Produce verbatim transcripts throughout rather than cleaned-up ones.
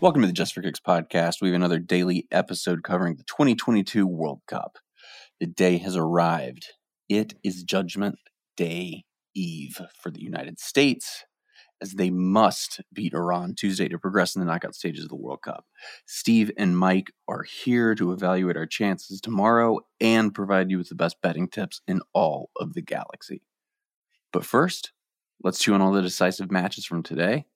Welcome to the Just for Kicks podcast. We have another daily episode covering the twenty twenty-two World Cup. The day has arrived. It is Judgment Day Eve for the United States, as they must beat Iran Tuesday to progress in the knockout stages of the World Cup. Steve and Mike are here to evaluate our chances tomorrow and provide you with the best betting tips in all of the galaxy. But first, let's chew on all the decisive matches from today,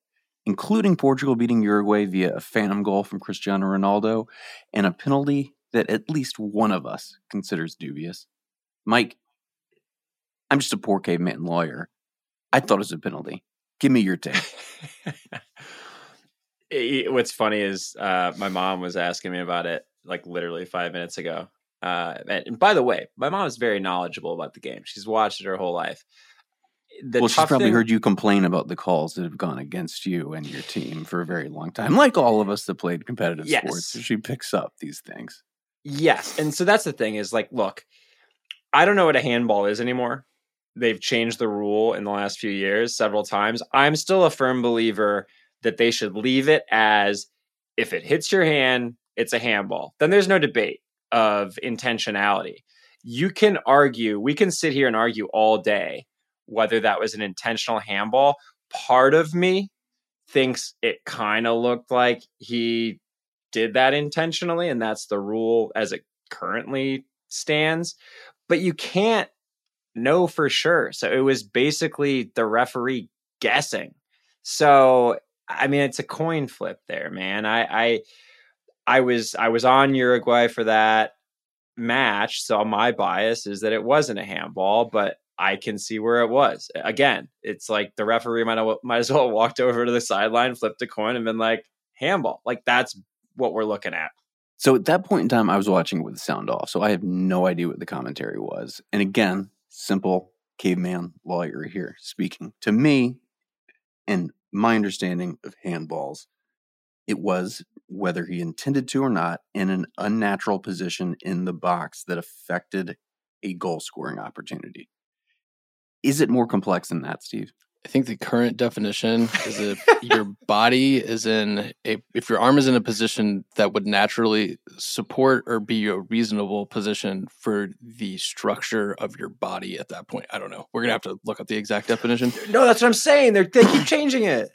including Portugal beating Uruguay via a phantom goal from Cristiano Ronaldo and a penalty that at least one of us considers dubious. Mike, I'm just a poor caveman lawyer. I thought it was a penalty. Give me your take. It, what's funny is uh, my mom was asking me about it like literally five minutes ago. Uh, and, and by the way, my mom is very knowledgeable about the game. She's watched it her whole life. The well, she's probably thing, heard you complain about the calls that have gone against you and your team for a very long time. Like all of us that played competitive yes. sports, she picks up these things. Yes. And so that's the thing is like, look, I don't know what a handball is anymore. They've changed the rule in the last few years several times. I'm still a firm believer that they should leave it as if it hits your hand, it's a handball. Then there's no debate of intentionality. You can argue, we can sit here and argue all day whether that was an intentional handball. Part of me thinks it kind of looked like he did that intentionally, and that's the rule as it currently stands. But you can't know for sure. So it was basically the referee guessing. So, I mean, it's a coin flip there, man. I, I, I was, I was on Uruguay for that match. So my bias is that it wasn't a handball, but I can see where it was. Again, it's like the referee might, have, might as well have walked over to the sideline, flipped a coin and been like, handball. Like that's what we're looking at. So at that point in time, I was watching it with the sound off. So I have no idea what the commentary was. And again, simple caveman lawyer here speaking. To me, and my understanding of handballs, it was whether he intended to or not in an unnatural position in the box that affected a goal-scoring opportunity. Is it more complex than that, Steve? I think the current definition is that your body is in a, if your arm is in a position that would naturally support or be a reasonable position for the structure of your body at that point. I don't know. We're going to have to look up the exact definition. No, that's what I'm saying. They're, they keep changing it.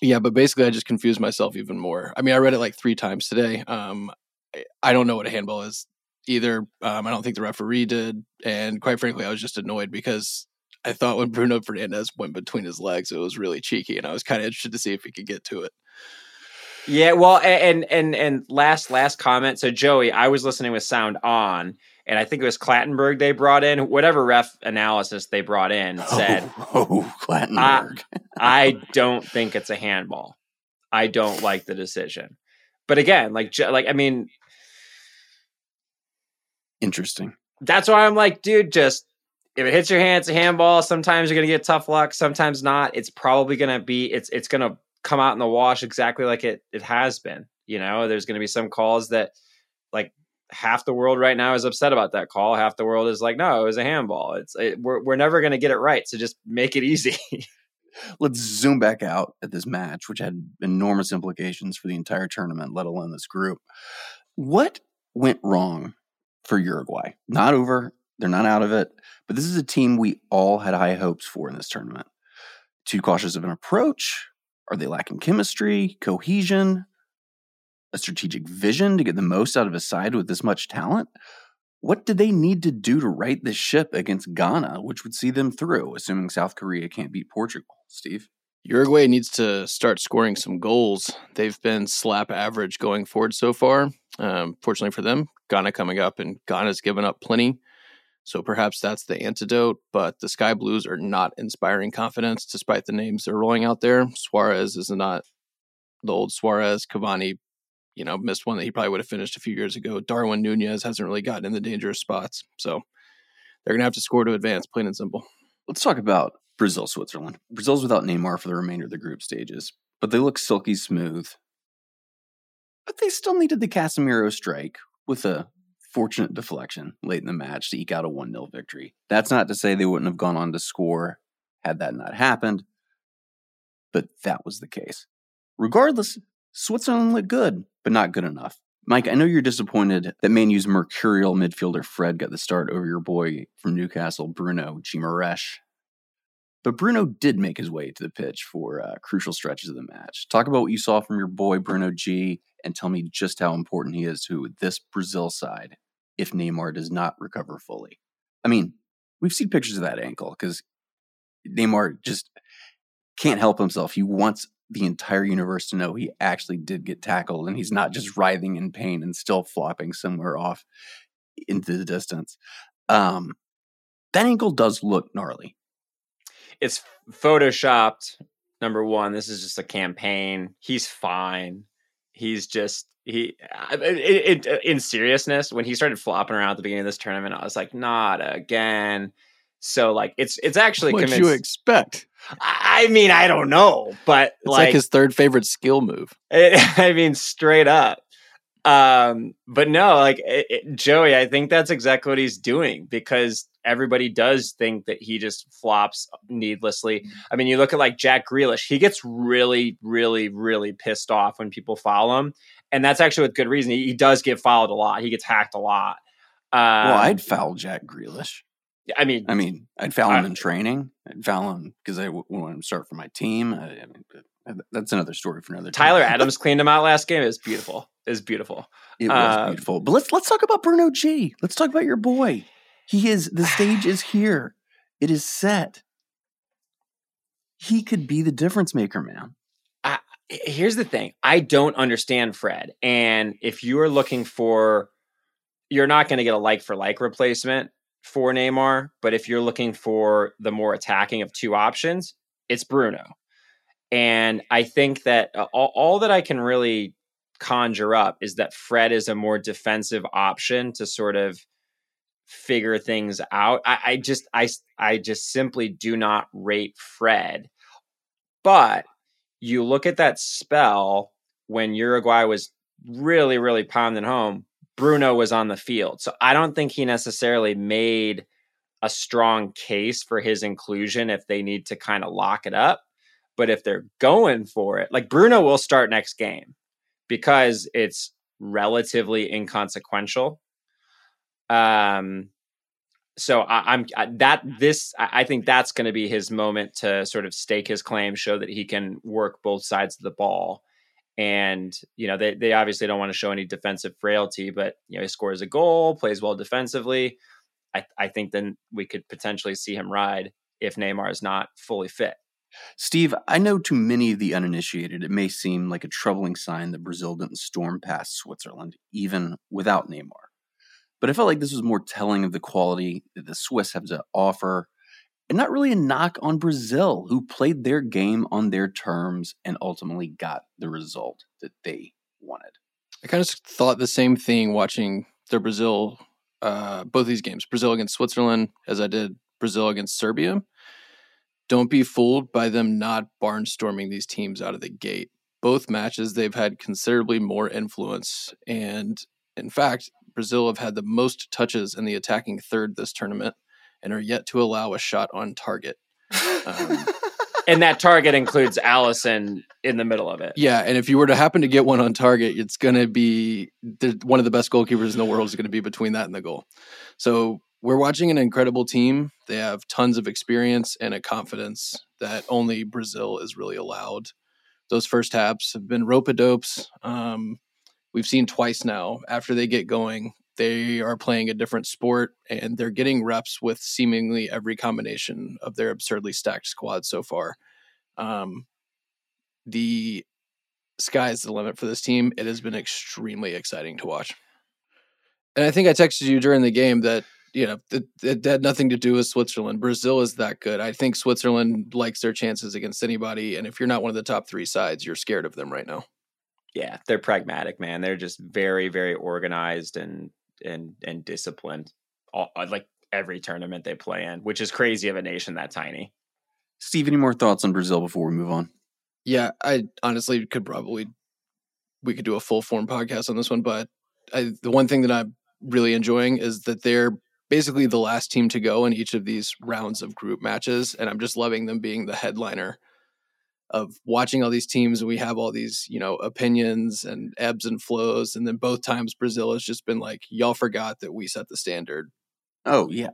Yeah, but basically I just confused myself even more. I mean, I read it like three times today. Um, I, I don't know what a handball is either. Um, I don't think the referee did. And quite frankly, I was just annoyed because I thought when Bruno Fernandes went between his legs, it was really cheeky, and I was kind of interested to see if he could get to it. Yeah, well, and and and last last comment. So Joey, I was listening with sound on, and I think it was Clattenburg they brought in, whatever ref analysis they brought in said, "Oh, oh Clattenburg, I, I don't think it's a handball. I don't like the decision." But again, like like I mean, interesting. That's why I'm like, dude, just. If it hits your hand, it's a handball. Sometimes you're going to get tough luck. Sometimes not. It's probably going to be, it's it's going to come out in the wash exactly like it it has been. You know, there's going to be some calls that like half the world right now is upset about that call. Half the world is like, no, it was a handball. It's it, we're we're never going to get it right. So just make it easy. Let's zoom back out at this match, which had enormous implications for the entire tournament, let alone this group. What went wrong for Uruguay? Not over. They're not out of it, but this is a team we all had high hopes for in this tournament. Too cautious of an approach? Are they lacking chemistry, cohesion, a strategic vision to get the most out of a side with this much talent? What do they need to do to right this ship against Ghana, which would see them through, assuming South Korea can't beat Portugal? Steve? Uruguay needs to start scoring some goals. They've been slap average going forward so far. Um, fortunately for them, Ghana coming up, and Ghana's given up plenty. So perhaps that's the antidote, but the Sky Blues are not inspiring confidence despite the names they're rolling out there. Suarez is not the old Suarez. Cavani, you know, missed one that he probably would have finished a few years ago. Darwin Nunez hasn't really gotten in the dangerous spots. So they're going to have to score to advance, plain and simple. Let's talk about Brazil, Switzerland. Brazil's without Neymar for the remainder of the group stages, but they look silky smooth. But they still needed the Casemiro strike with a fortunate deflection late in the match to eke out a one nil victory. That's not to say they wouldn't have gone on to score had that not happened, but that was the case. Regardless, Switzerland looked good, but not good enough. Mike, I know you're disappointed that Man U's mercurial midfielder Fred got the start over your boy from Newcastle, Bruno Guimarães. But Bruno did make his way to the pitch for uh, crucial stretches of the match. Talk about what you saw from your boy Bruno G, and tell me just how important he is to this Brazil side if Neymar does not recover fully. I mean, we've seen pictures of that ankle because Neymar just can't help himself. He wants the entire universe to know he actually did get tackled and he's not just writhing in pain and still flopping somewhere off into the distance. Um, that ankle does look gnarly. It's photoshopped, number one. This is just a campaign. He's fine. He's just, he, it, it, in seriousness, when he started flopping around at the beginning of this tournament, I was like, not again. So, like, it's it's actually... What did you expect? I, I mean, I don't know, but it's like... It's like his third favorite skill move. It, I mean, straight up. Um, but no, like, it, it, Joey, I think that's exactly what he's doing, because everybody does think that he just flops needlessly. I mean, you look at like Jack Grealish, he gets really, really, really pissed off when people foul him. And that's actually with good reason. He, he does get fouled a lot. He gets hacked a lot. Um, well, I'd foul Jack Grealish. I mean, I mean, I'd foul him I, in training. I'd foul him because I wouldn't want him to start for my team. I, I mean, that's another story for another time. Tyler Adams cleaned him out last game. It was beautiful. It was beautiful. It was um, beautiful. But let's let's talk about Bruno G. Let's talk about your boy. He is, the stage is here. It is set. He could be the difference maker, man. I, here's the thing. I don't understand Fred. And if you are looking for, you're not going to get a like for like replacement for Neymar, but if you're looking for the more attacking of two options, it's Bruno. And I think that all, all that I can really conjure up is that Fred is a more defensive option to sort of figure things out. I, I just, I, I just simply do not rate Fred. But you look at that spell when Uruguay was really, really pounding home, Bruno was on the field. So I don't think he necessarily made a strong case for his inclusion if they need to kind of lock it up. But if they're going for it, like Bruno will start next game because it's relatively inconsequential. Um, so I, I'm I, that this, I think that's going to be his moment to sort of stake his claim, show that he can work both sides of the ball. And, you know, they, they obviously don't want to show any defensive frailty, but, you know, he scores a goal, plays well defensively. I, I think then we could potentially see him ride if Neymar is not fully fit. Steve, I know to many of the uninitiated, it may seem like a troubling sign that Brazil didn't storm past Switzerland, even without Neymar. But I felt like this was more telling of the quality that the Swiss have to offer, and not really a knock on Brazil, who played their game on their terms and ultimately got the result that they wanted. I kind of thought the same thing watching the Brazil, uh, both these games, Brazil against Switzerland, as I did Brazil against Serbia. Don't be fooled by them not barnstorming these teams out of the gate. Both matches, they've had considerably more influence. And in fact, Brazil have had the most touches in the attacking third this tournament, and are yet to allow a shot on target. Um, and that target includes Allison in the middle of it. Yeah, and if you were to happen to get one on target, it's going to be one of the best goalkeepers in the world is going to be between that and the goal. So we're watching an incredible team. They have tons of experience and a confidence that only Brazil is really allowed. Those first halves have been rope-a-dopes. Um, we've seen twice now, after they get going, they are playing a different sport, and they're getting reps with seemingly every combination of their absurdly stacked squad so far. Um, the sky's the limit for this team. It has been extremely exciting to watch. And I think I texted you during the game that, you know, it, it had nothing to do with Switzerland. Brazil is that good. I think Switzerland likes their chances against anybody, and if you're not one of the top three sides, you're scared of them right now. Yeah, they're pragmatic, man. They're just very, very organized and and and disciplined, all, like every tournament they play in, which is crazy of a nation that tiny. Steve, any more thoughts on Brazil before we move on? Yeah, I honestly could probably, we could do a full form podcast on this one, but I, the one thing that I'm really enjoying is that they're basically the last team to go in each of these rounds of group matches, and I'm just loving them being the headliner. of watching all these teams. We have all these, you know, opinions and ebbs and flows. And then both times Brazil has just been like, y'all forgot that we set the standard. Oh, yeah.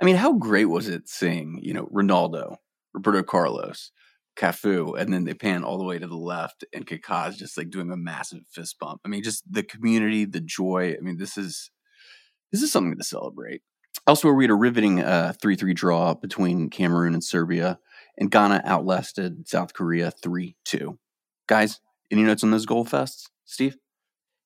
I mean, how great was it seeing, you know, Ronaldo, Roberto Carlos, Cafu, and then they pan all the way to the left and Kaká's just like doing a massive fist bump. I mean, just the community, the joy. I mean, this is this is something to celebrate. Elsewhere, we had a riveting uh, three three draw between Cameroon and Serbia, and Ghana outlasted South Korea three two. Guys, any notes on those goal fests, Steve?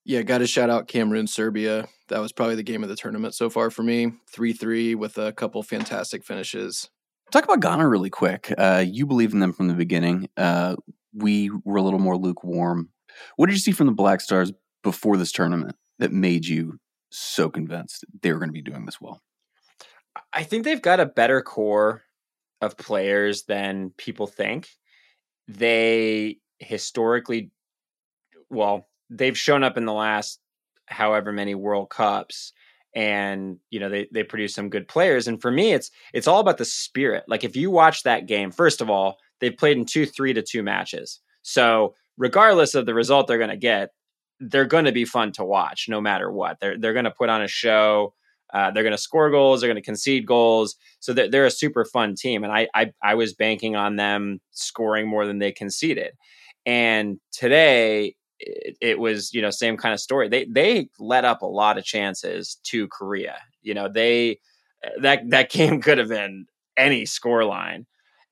Yeah, got to shout out Cameroon, Serbia. That was probably the game of the tournament so far for me. three three with a couple fantastic finishes. Talk about Ghana really quick. Uh, you believed in them from the beginning. Uh, we were a little more lukewarm. What did you see from the Black Stars before this tournament that made you so convinced they were going to be doing this well? I think they've got a better core of players than people think. They historically, well, they've shown up in the last however many World Cups, and you know they they produce some good players. And for me, it's it's all about the spirit. Like if you watch that game, first of all, they've played in two three to two matches. So regardless of the result they're going to get, they're going to be fun to watch no matter what. They're they're going to put on a show. Uh, they're going to score goals. They're going to concede goals. So they're, they're a super fun team. And I, I I was banking on them scoring more than they conceded. And today it, it was, you know, same kind of story. They they let up a lot of chances to Korea. You know, they that that game could have been any scoreline.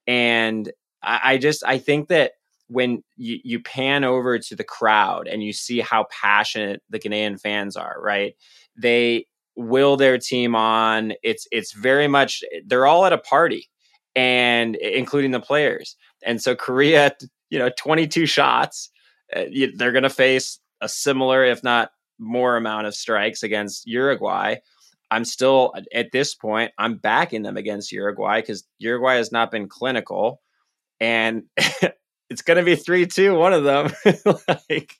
And I, I just I think that when you, you pan over to the crowd and you see how passionate the Ghanaian fans are, right? They will their team on. It's it's very much they're all at a party, and including the players. And so Korea, you know, twenty-two shots. Uh, they're going to face a similar, if not more, amount of strikes against Uruguay. I'm still at this point. I'm backing them against Uruguay because Uruguay has not been clinical, and it's going to be three two one of them. Like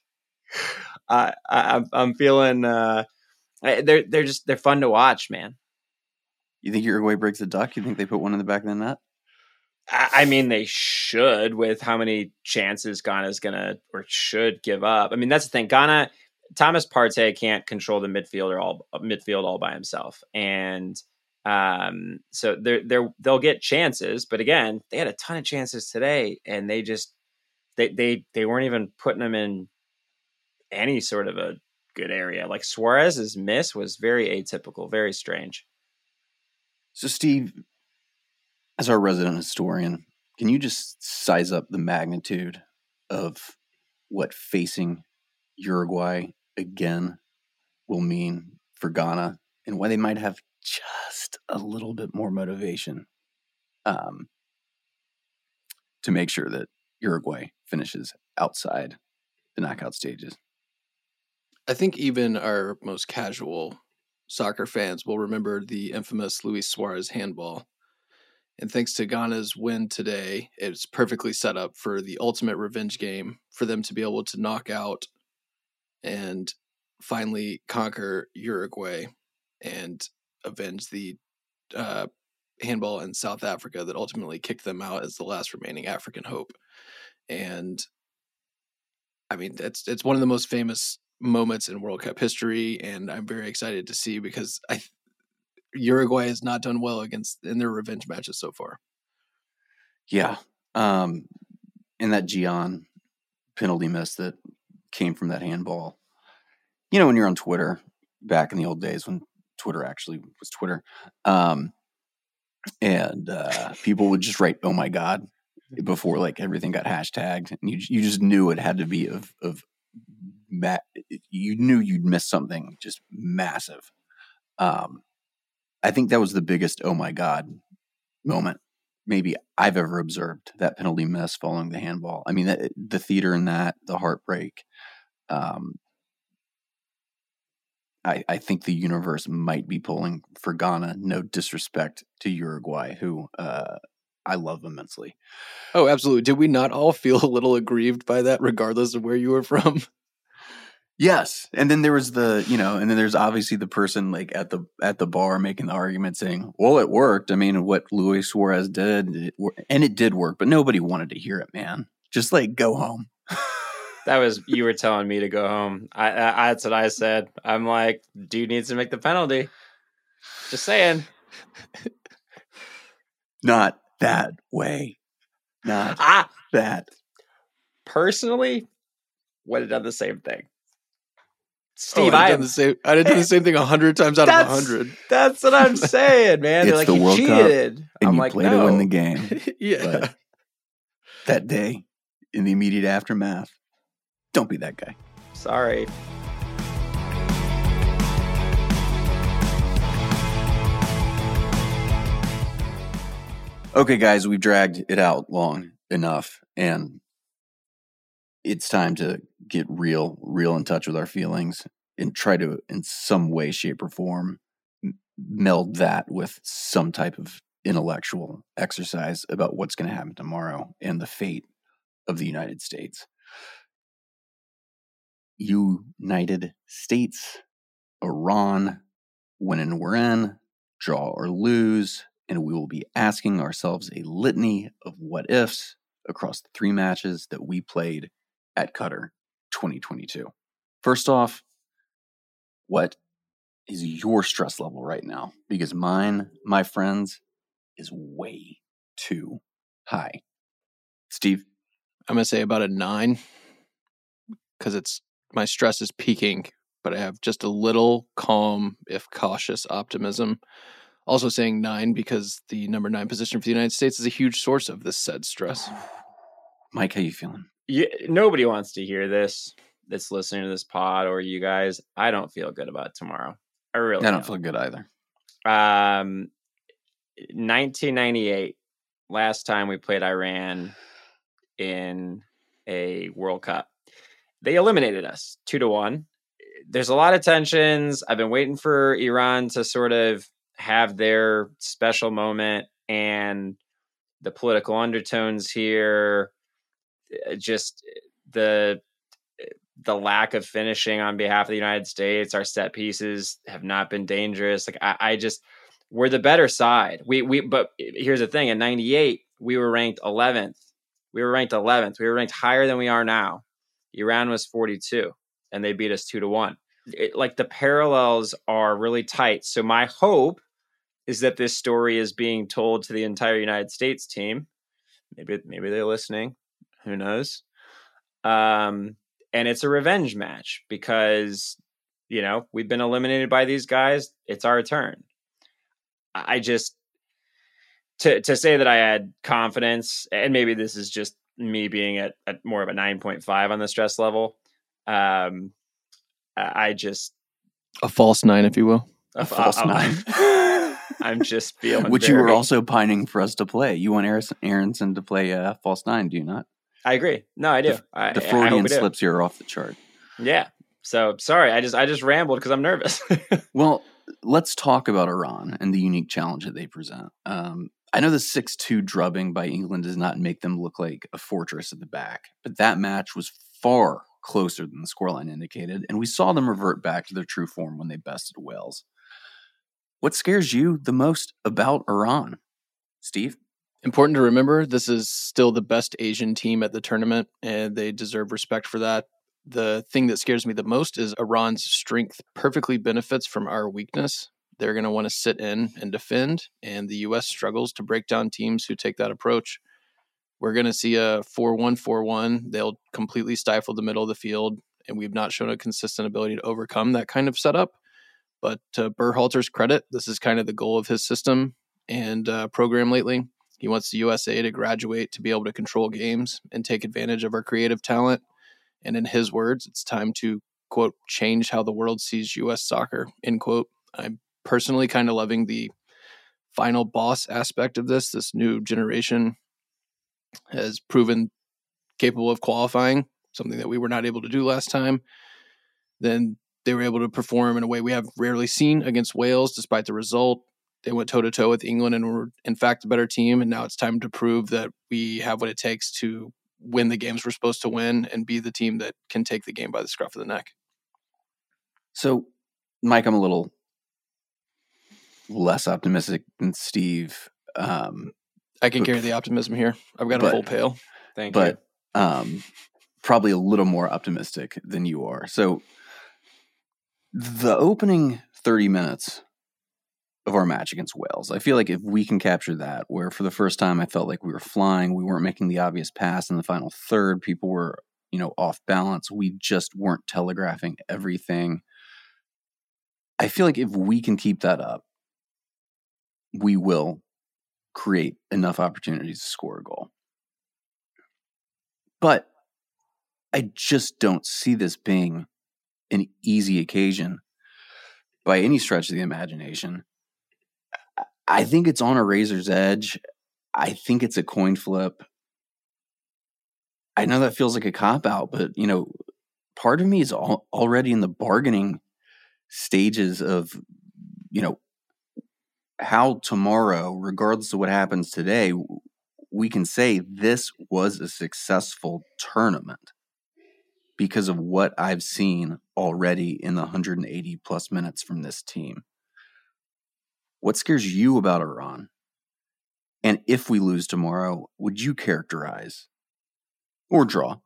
uh, I, I'm I'm feeling. Uh, They're they're just they're fun to watch, man. You think Uruguay breaks the duck? You think they put one in the back of the net? I mean, they should, with how many chances Ghana's gonna or should give up. I mean, that's the thing. Ghana, Thomas Partey can't control the midfielder all midfield all by himself, and um, so they're they're they'll get chances. But again, they had a ton of chances today, and they just they they they weren't even putting them in any sort of a good area. Like Suarez's miss was very atypical, very strange. So Steve, as our resident historian, can you just size up the magnitude of what facing Uruguay again will mean for Ghana and why they might have just a little bit more motivation um, to make sure that Uruguay finishes outside the knockout stages? I think even our most casual soccer fans will remember the infamous Luis Suarez handball. And thanks to Ghana's win today, it's perfectly set up for the ultimate revenge game for them to be able to knock out and finally conquer Uruguay and avenge the uh, handball in South Africa that ultimately kicked them out as the last remaining African hope. And I mean, it's, it's one of the most famous moments in World Cup history, and I'm very excited to see because I Uruguay has not done well against in their revenge matches so far. Yeah, um, and that Gian penalty miss that came from that handball. You know, when you're on Twitter back in the old days when Twitter actually was Twitter, um, and uh, people would just write "Oh my God" before like everything got hashtagged, and you you just knew it had to be of of. Ma- you knew you'd miss something just massive. Um, I think that was the biggest "oh my God" moment maybe I've ever observed. That penalty miss following the handball. I mean, that, the theater in that, the heartbreak. Um, I, I think the universe might be pulling for Ghana. No disrespect to Uruguay, who uh, I love immensely. Oh, absolutely. Did we not all feel a little aggrieved by that, regardless of where you were from? Yes. And then there was the, you know, and then there's obviously the person like at the at the bar making the argument saying, well, it worked. I mean, what Luis Suarez did, it, and it did work, but nobody wanted to hear it, man. just like go home. That was, you were telling me to go home. I, I, that's what I said. I'm like, dude needs to make the penalty. Just saying. Not that way. Not ah, that. Personally, would have done the same thing. Steve, oh, I, I, done the same, I did the same thing a hundred times out of a hundred. That's what I'm saying, man. They're like, the he cheated. Cup, and I'm you like, played no. to win the game. Yeah. But that day, in the immediate aftermath, don't be that guy. Sorry. Okay, guys, we've dragged it out long enough, and it's time to get real, real in touch with our feelings and try to, in some way, shape, or form, meld that with some type of intellectual exercise about what's going to happen tomorrow and the fate of the United States. United States, Iran, when and we're in, draw or lose, and we will be asking ourselves a litany of what ifs across the three matches that we played at Qatar twenty twenty-two. First off, what is your stress level right now? Because mine, my friends, is way too high. Steve? I'm going to say about a nine, because it's my stress is peaking, but I have just a little calm, if cautious, optimism. Also saying nine because the number nine position for the United States is a huge source of this said stress. Mike, how you feeling? You, nobody wants to hear this that's listening to this pod or you guys. I don't feel good about tomorrow. I really I don't, don't feel good either. Um, nineteen ninety-eight, last time we played Iran in a World Cup. They eliminated us two to one. There's a lot of tensions. I've been waiting for Iran to sort of have their special moment, and the political undertones here, just the the lack of finishing on behalf of the United States. Our set pieces have not been dangerous. Like I, I just, we're the better side. We we but here's the thing: in ninety-eight, we were ranked eleventh. We were ranked eleventh. We were ranked higher than we are now. Iran was forty-two, and they beat us two to one. It, like the parallels are really tight. So my hope is that this story is being told to the entire United States team. Maybe maybe they're listening. Who knows? Um, and it's a revenge match because, you know, we've been eliminated by these guys. It's our turn. I just, to to say that I had confidence, and maybe this is just me being at, at more of a nine point five on the stress level. Um, I just... A false nine, if you will. A, a false I'll, nine. I'm just feeling Which very... you were also pining for us to play. You want Aronson to play a false nine, do you not? I agree. No, I do. The, I, the Freudian I slips here are off the chart. Yeah. So, sorry. I just I just rambled because I'm nervous. Well, let's talk about Iran and the unique challenge that they present. Um, I know the six two drubbing by England does not make them look like a fortress at the back, but that match was far closer than the scoreline indicated, and we saw them revert back to their true form when they bested Wales. What scares you the most about Iran, Steve? Important to remember, this is still the best Asian team at the tournament, and they deserve respect for that. The thing that scares me the most is Iran's strength perfectly benefits from our weakness. They're going to want to sit in and defend, and the U S struggles to break down teams who take that approach. We're going to see a four one four one. They'll completely stifle the middle of the field, and we've not shown a consistent ability to overcome that kind of setup. But to Berhalter's credit, this is kind of the goal of his system and uh, program lately. He wants the U S A to graduate to be able to control games and take advantage of our creative talent. And in his words, it's time to, quote, change how the world sees U S soccer, end quote. I'm personally kind of loving the final boss aspect of this, this new generation has proven capable of qualifying, something that we were not able to do last time. Then they were able to perform in a way we have rarely seen against Wales, despite the result. They went toe-to-toe with England and were, in fact, a better team, and now it's time to prove that we have what it takes to win the games we're supposed to win and be the team that can take the game by the scruff of the neck. So, Mike, I'm a little less optimistic than Steve. Um, I can carry the optimism here. I've got a but, full pail. Thank but you. um, probably a little more optimistic than you are. So the opening thirty minutes of our match against Wales, I feel like if we can capture that, where for the first time I felt like we were flying, we weren't making the obvious pass in the final third, people were, you know, off balance, we just weren't telegraphing everything. I feel like if we can keep that up, we will create enough opportunities to score a goal. But I just don't see this being an easy occasion by any stretch of the imagination. I think it's on a razor's edge. I think it's a coin flip. I know that feels like a cop-out, but, you know, part of me is al- already in the bargaining stages of, you know, how tomorrow, regardless of what happens today, we can say this was a successful tournament because of what I've seen already in the one hundred eighty plus minutes from this team. What scares you about Iran? And if we lose tomorrow, would you characterize, or draw,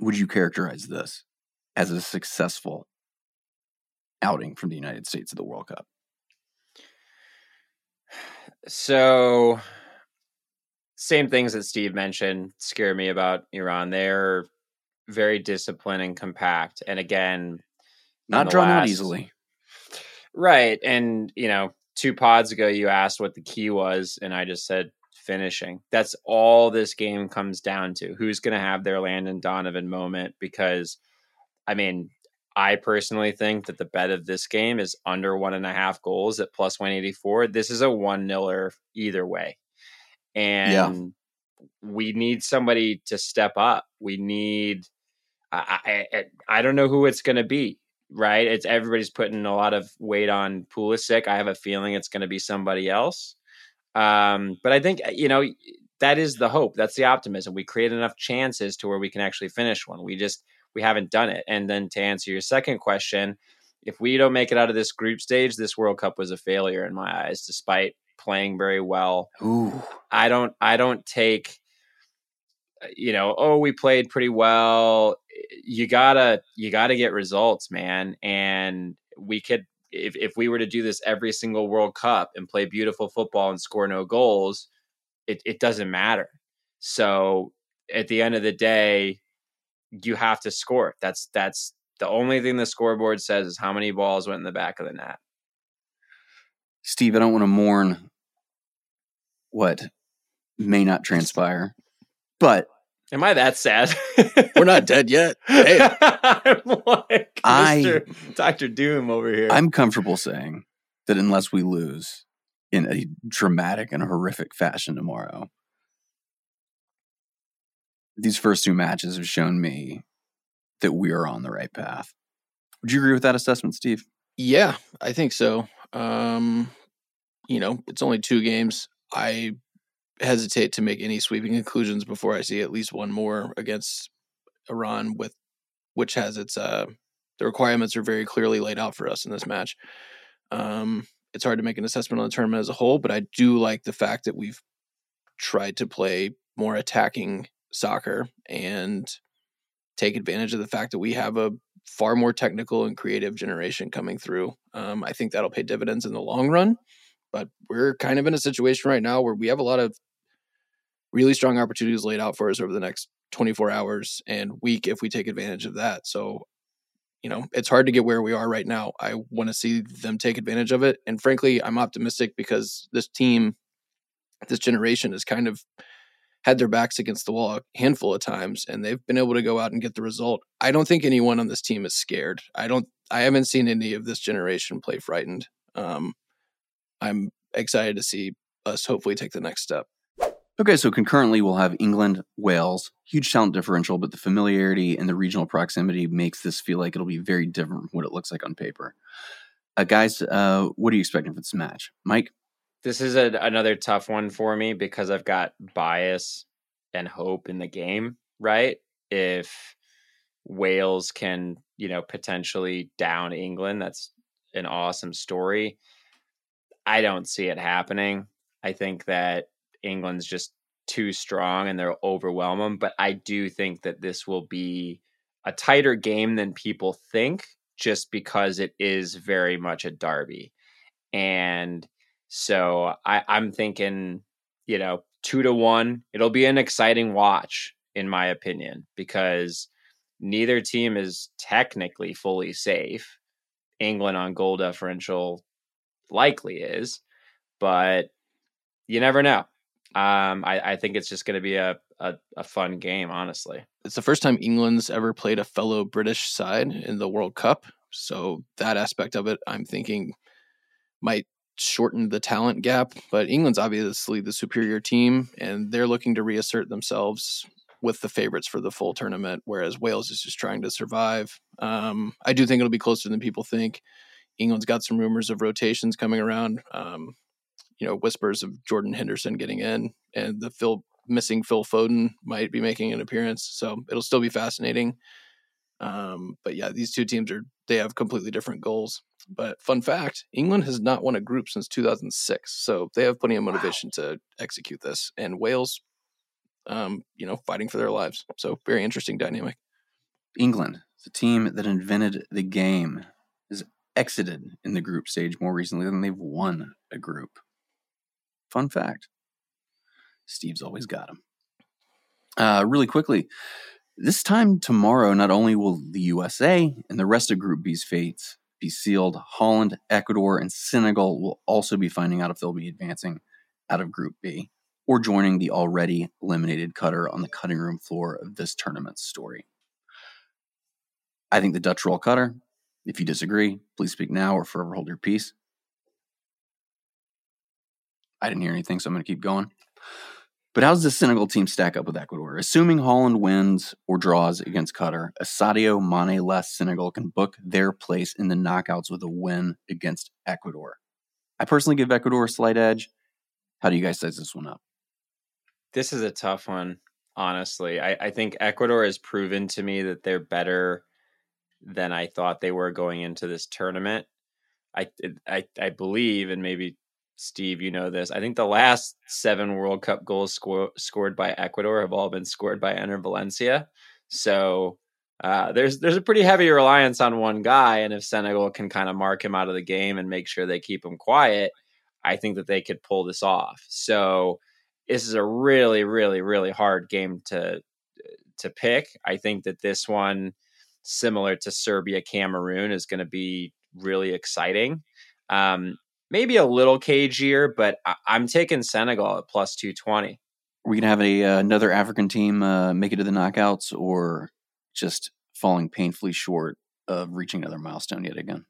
would you characterize this as a successful outing from the United States of the World Cup? So, same things that Steve mentioned scare me about Iran. They're very disciplined and compact. And again, not drawn out easily. Right. And, you know, two pods ago, you asked what the key was, and I just said finishing. That's all this game comes down to. Who's going to have their Landon Donovan moment? Because, I mean, I personally think that the bet of this game is under one and a half goals at plus one eighty-four. This is a one niller either way. And yeah. we need somebody to step up. We need, I, I, I don't know who it's going to be, right? It's everybody's putting a lot of weight on Pulisic. I have a feeling it's going to be somebody else. Um, but I think, you know, that is the hope. That's the optimism. We create enough chances to where we can actually finish one. We just, we haven't done it. And then to answer your second question, if we don't make it out of this group stage, this World Cup was a failure in my eyes, despite playing very well. Ooh. I don't, I don't take, you know, oh, we played pretty well. You gotta, you gotta get results, man. And we could, if, if we were to do this every single World Cup and play beautiful football and score no goals, it, it doesn't matter. So at the end of the day, you have to score. That's that's the only thing the scoreboard says is how many balls went in the back of the net. Steve, I don't want to mourn what may not transpire, but am I that sad? We're not dead yet. Hey. I'm like Mister I, Doctor Doom over here. I'm comfortable saying that unless we lose in a dramatic and horrific fashion tomorrow, these first two matches have shown me that we are on the right path. Would you agree with that assessment, Steve? Yeah, I think so. Um, you know, it's only two games. I hesitate to make any sweeping conclusions before I see at least one more against Iran, with which has its uh, the requirements are very clearly laid out for us in this match. Um, it's hard to make an assessment on the tournament as a whole, but I do like the fact that we've tried to play more attacking soccer and take advantage of the fact that we have a far more technical and creative generation coming through. Um, I think that'll pay dividends in the long run, but we're kind of in a situation right now where we have a lot of really strong opportunities laid out for us over the next twenty-four hours and week if we take advantage of that. So, you know, it's hard to get where we are right now. I want to see them take advantage of it. And frankly, I'm optimistic because this team, this generation is kind of had their backs against the wall a handful of times, and they've been able to go out and get the result. I don't think anyone on this team is scared. I don't, I haven't seen any of this generation play frightened. Um, I'm excited to see us hopefully take the next step. Okay, so concurrently we'll have England, Wales, huge talent differential, but the familiarity and the regional proximity makes this feel like it'll be very different from what it looks like on paper. Uh, guys, uh, what are you expecting for this match? Mike? This is a, another tough one for me because I've got bias and hope in the game, right? If Wales can, you know, potentially down England, that's an awesome story. I don't see it happening. I think that England's just too strong and they'll overwhelm them. But I do think that this will be a tighter game than people think, just because it is very much a derby. And so I, I'm thinking, you know, two to one, it'll be an exciting watch, in my opinion, because neither team is technically fully safe. England on goal differential likely is, but you never know. Um, I, I think it's just going to be a, a, a fun game, honestly. It's the first time England's ever played a fellow British side in the World Cup. So that aspect of it, I'm thinking, might shorten the talent gap. But England's obviously the superior team, and they're looking to reassert themselves with the favorites for the full tournament, whereas Wales is just trying to survive. Um, I do think it'll be closer than people think. England's got some rumors of rotations coming around. Um, you know, whispers of Jordan Henderson getting in, and the Phil missing Phil Foden might be making an appearance. So it'll still be fascinating. Um, but yeah, these two teams are, they have completely different goals. But fun fact, England has not won a group since two thousand six. So they have plenty of motivation wow. to execute this, and Wales, um, you know, fighting for their lives. So very interesting dynamic. England, the team that invented the game, has exited in the group stage more recently than they've won a group. Fun fact. Steve's always got him. Uh, really quickly, this time tomorrow, not only will the U S A and the rest of Group B's fates be sealed, Holland, Ecuador, and Senegal will also be finding out if they'll be advancing out of Group B or joining the already eliminated Qatar on the cutting room floor of this tournament's story. I think the Dutch roll Qatar. If you disagree, please speak now or forever hold your peace. I didn't hear anything, so I'm going to keep going. But how does the Senegal team stack up with Ecuador? Assuming Holland wins or draws against Qatar, Asadio Mane less Senegal can book their place in the knockouts with a win against Ecuador. I personally give Ecuador a slight edge. How do you guys size this one up? This is a tough one, honestly. I, I think Ecuador has proven to me that they're better than I thought they were going into this tournament. I I, I believe, and maybe Steve, you know this, I think the last seven World Cup goals sco- scored by Ecuador have all been scored by Enner Valencia. So uh, there's there's a pretty heavy reliance on one guy, and if Senegal can kind of mark him out of the game and make sure they keep him quiet, I think that they could pull this off. So this is a really, really, really hard game to to pick. I think that this one, similar to Serbia-Cameroon, is going to be really exciting. Um, Maybe a little cagier, but I'm taking Senegal at plus two twenty. Are we going to have a, uh, another African team uh, make it to the knockouts, or just falling painfully short of reaching another milestone yet again?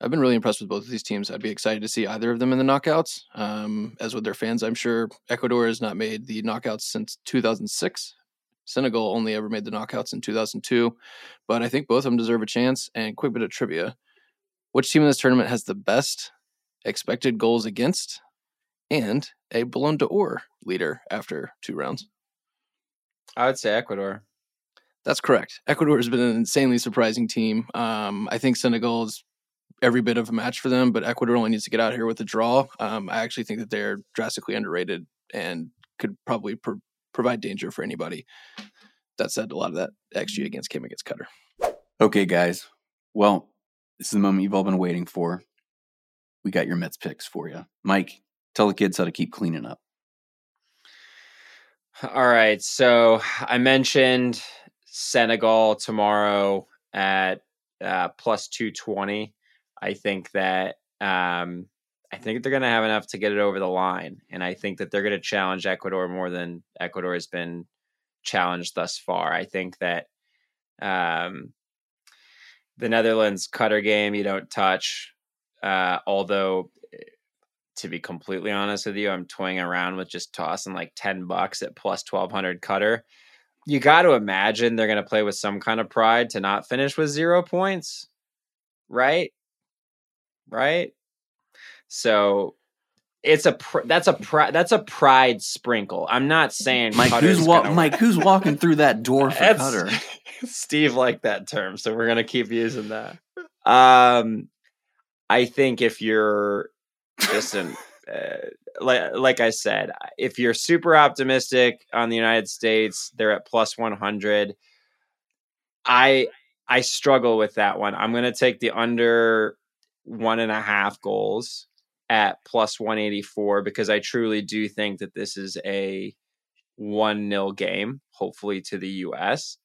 I've been really impressed with both of these teams. I'd be excited to see either of them in the knockouts. Um, as with their fans, I'm sure. Ecuador has not made the knockouts since two thousand six. Senegal only ever made the knockouts in two thousand two. But I think both of them deserve a chance. And quick bit of trivia. Which team in this tournament has the best expected goals against and a Ballon d'Or leader after two rounds? I would say Ecuador. That's correct. Ecuador has been an insanely surprising team. Um, I think Senegal is every bit of a match for them, but Ecuador only needs to get out here with a draw. Um, I actually think that they're drastically underrated and could probably pro- provide danger for anybody. That said, a lot of that X G against came against Qatar. Okay, guys. Well, this is the moment you've all been waiting for. We got your Mets picks for you. Mike, tell the kids how to keep cleaning up. All right. So I mentioned Senegal tomorrow at uh, plus two twenty. I think that um, I think they're going to have enough to get it over the line. And I think that they're going to challenge Ecuador more than Ecuador has been challenged thus far. I think that um, the Netherlands-Qatar game, you don't touch. Uh, although, to be completely honest with you, I'm toying around with just tossing like ten bucks at plus twelve hundred Qatar. You got to imagine they're going to play with some kind of pride to not finish with zero points. Right? Right? So it's a pr- that's a pr- that's a pride sprinkle. I'm not saying Mike, Cutter's who's wa- Mike, who's walking through that door for Qatar? Steve liked that term, so we're going to keep using that. Um I think if you're just an uh, like like I said, if you're super optimistic on the United States, they're at plus one hundred. I I struggle with that one. I'm going to take the under one and a half goals at plus one eighty-four, because I truly do think that this is a one nil game, hopefully to the U S.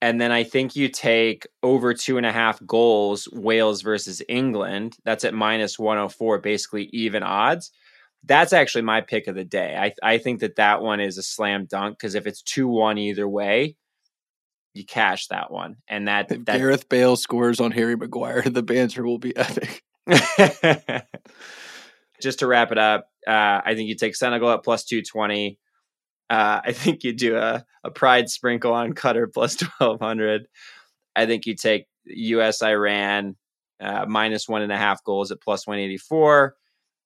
And then I think you take over two and a half goals, Wales versus England. That's at minus one oh four, basically even odds. That's actually my pick of the day. I, I think that that one is a slam dunk, because if it's two one either way, you cash that one. And that, if that Gareth Bale scores on Harry Maguire, the banter will be epic. Just to wrap it up, uh, I think you take Senegal at plus two twenty. Uh, I think you do a, a pride sprinkle on Qatar plus twelve hundred. I think you take U S Iran uh, minus one and a half goals at plus one eighty-four,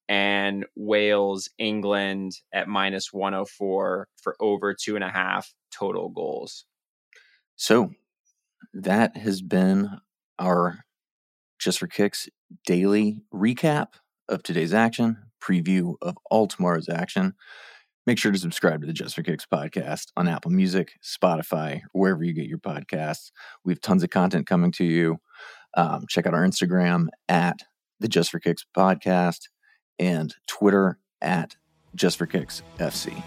and Wales England at minus one oh four for over two and a half total goals. So that has been our Just for Kicks daily recap of today's action, preview of all tomorrow's action. Make sure to subscribe to the Just for Kicks podcast on Apple Music, Spotify, wherever you get your podcasts. We have tons of content coming to you. Um, check out our Instagram at the Just for Kicks podcast and Twitter at Just for Kicks F C.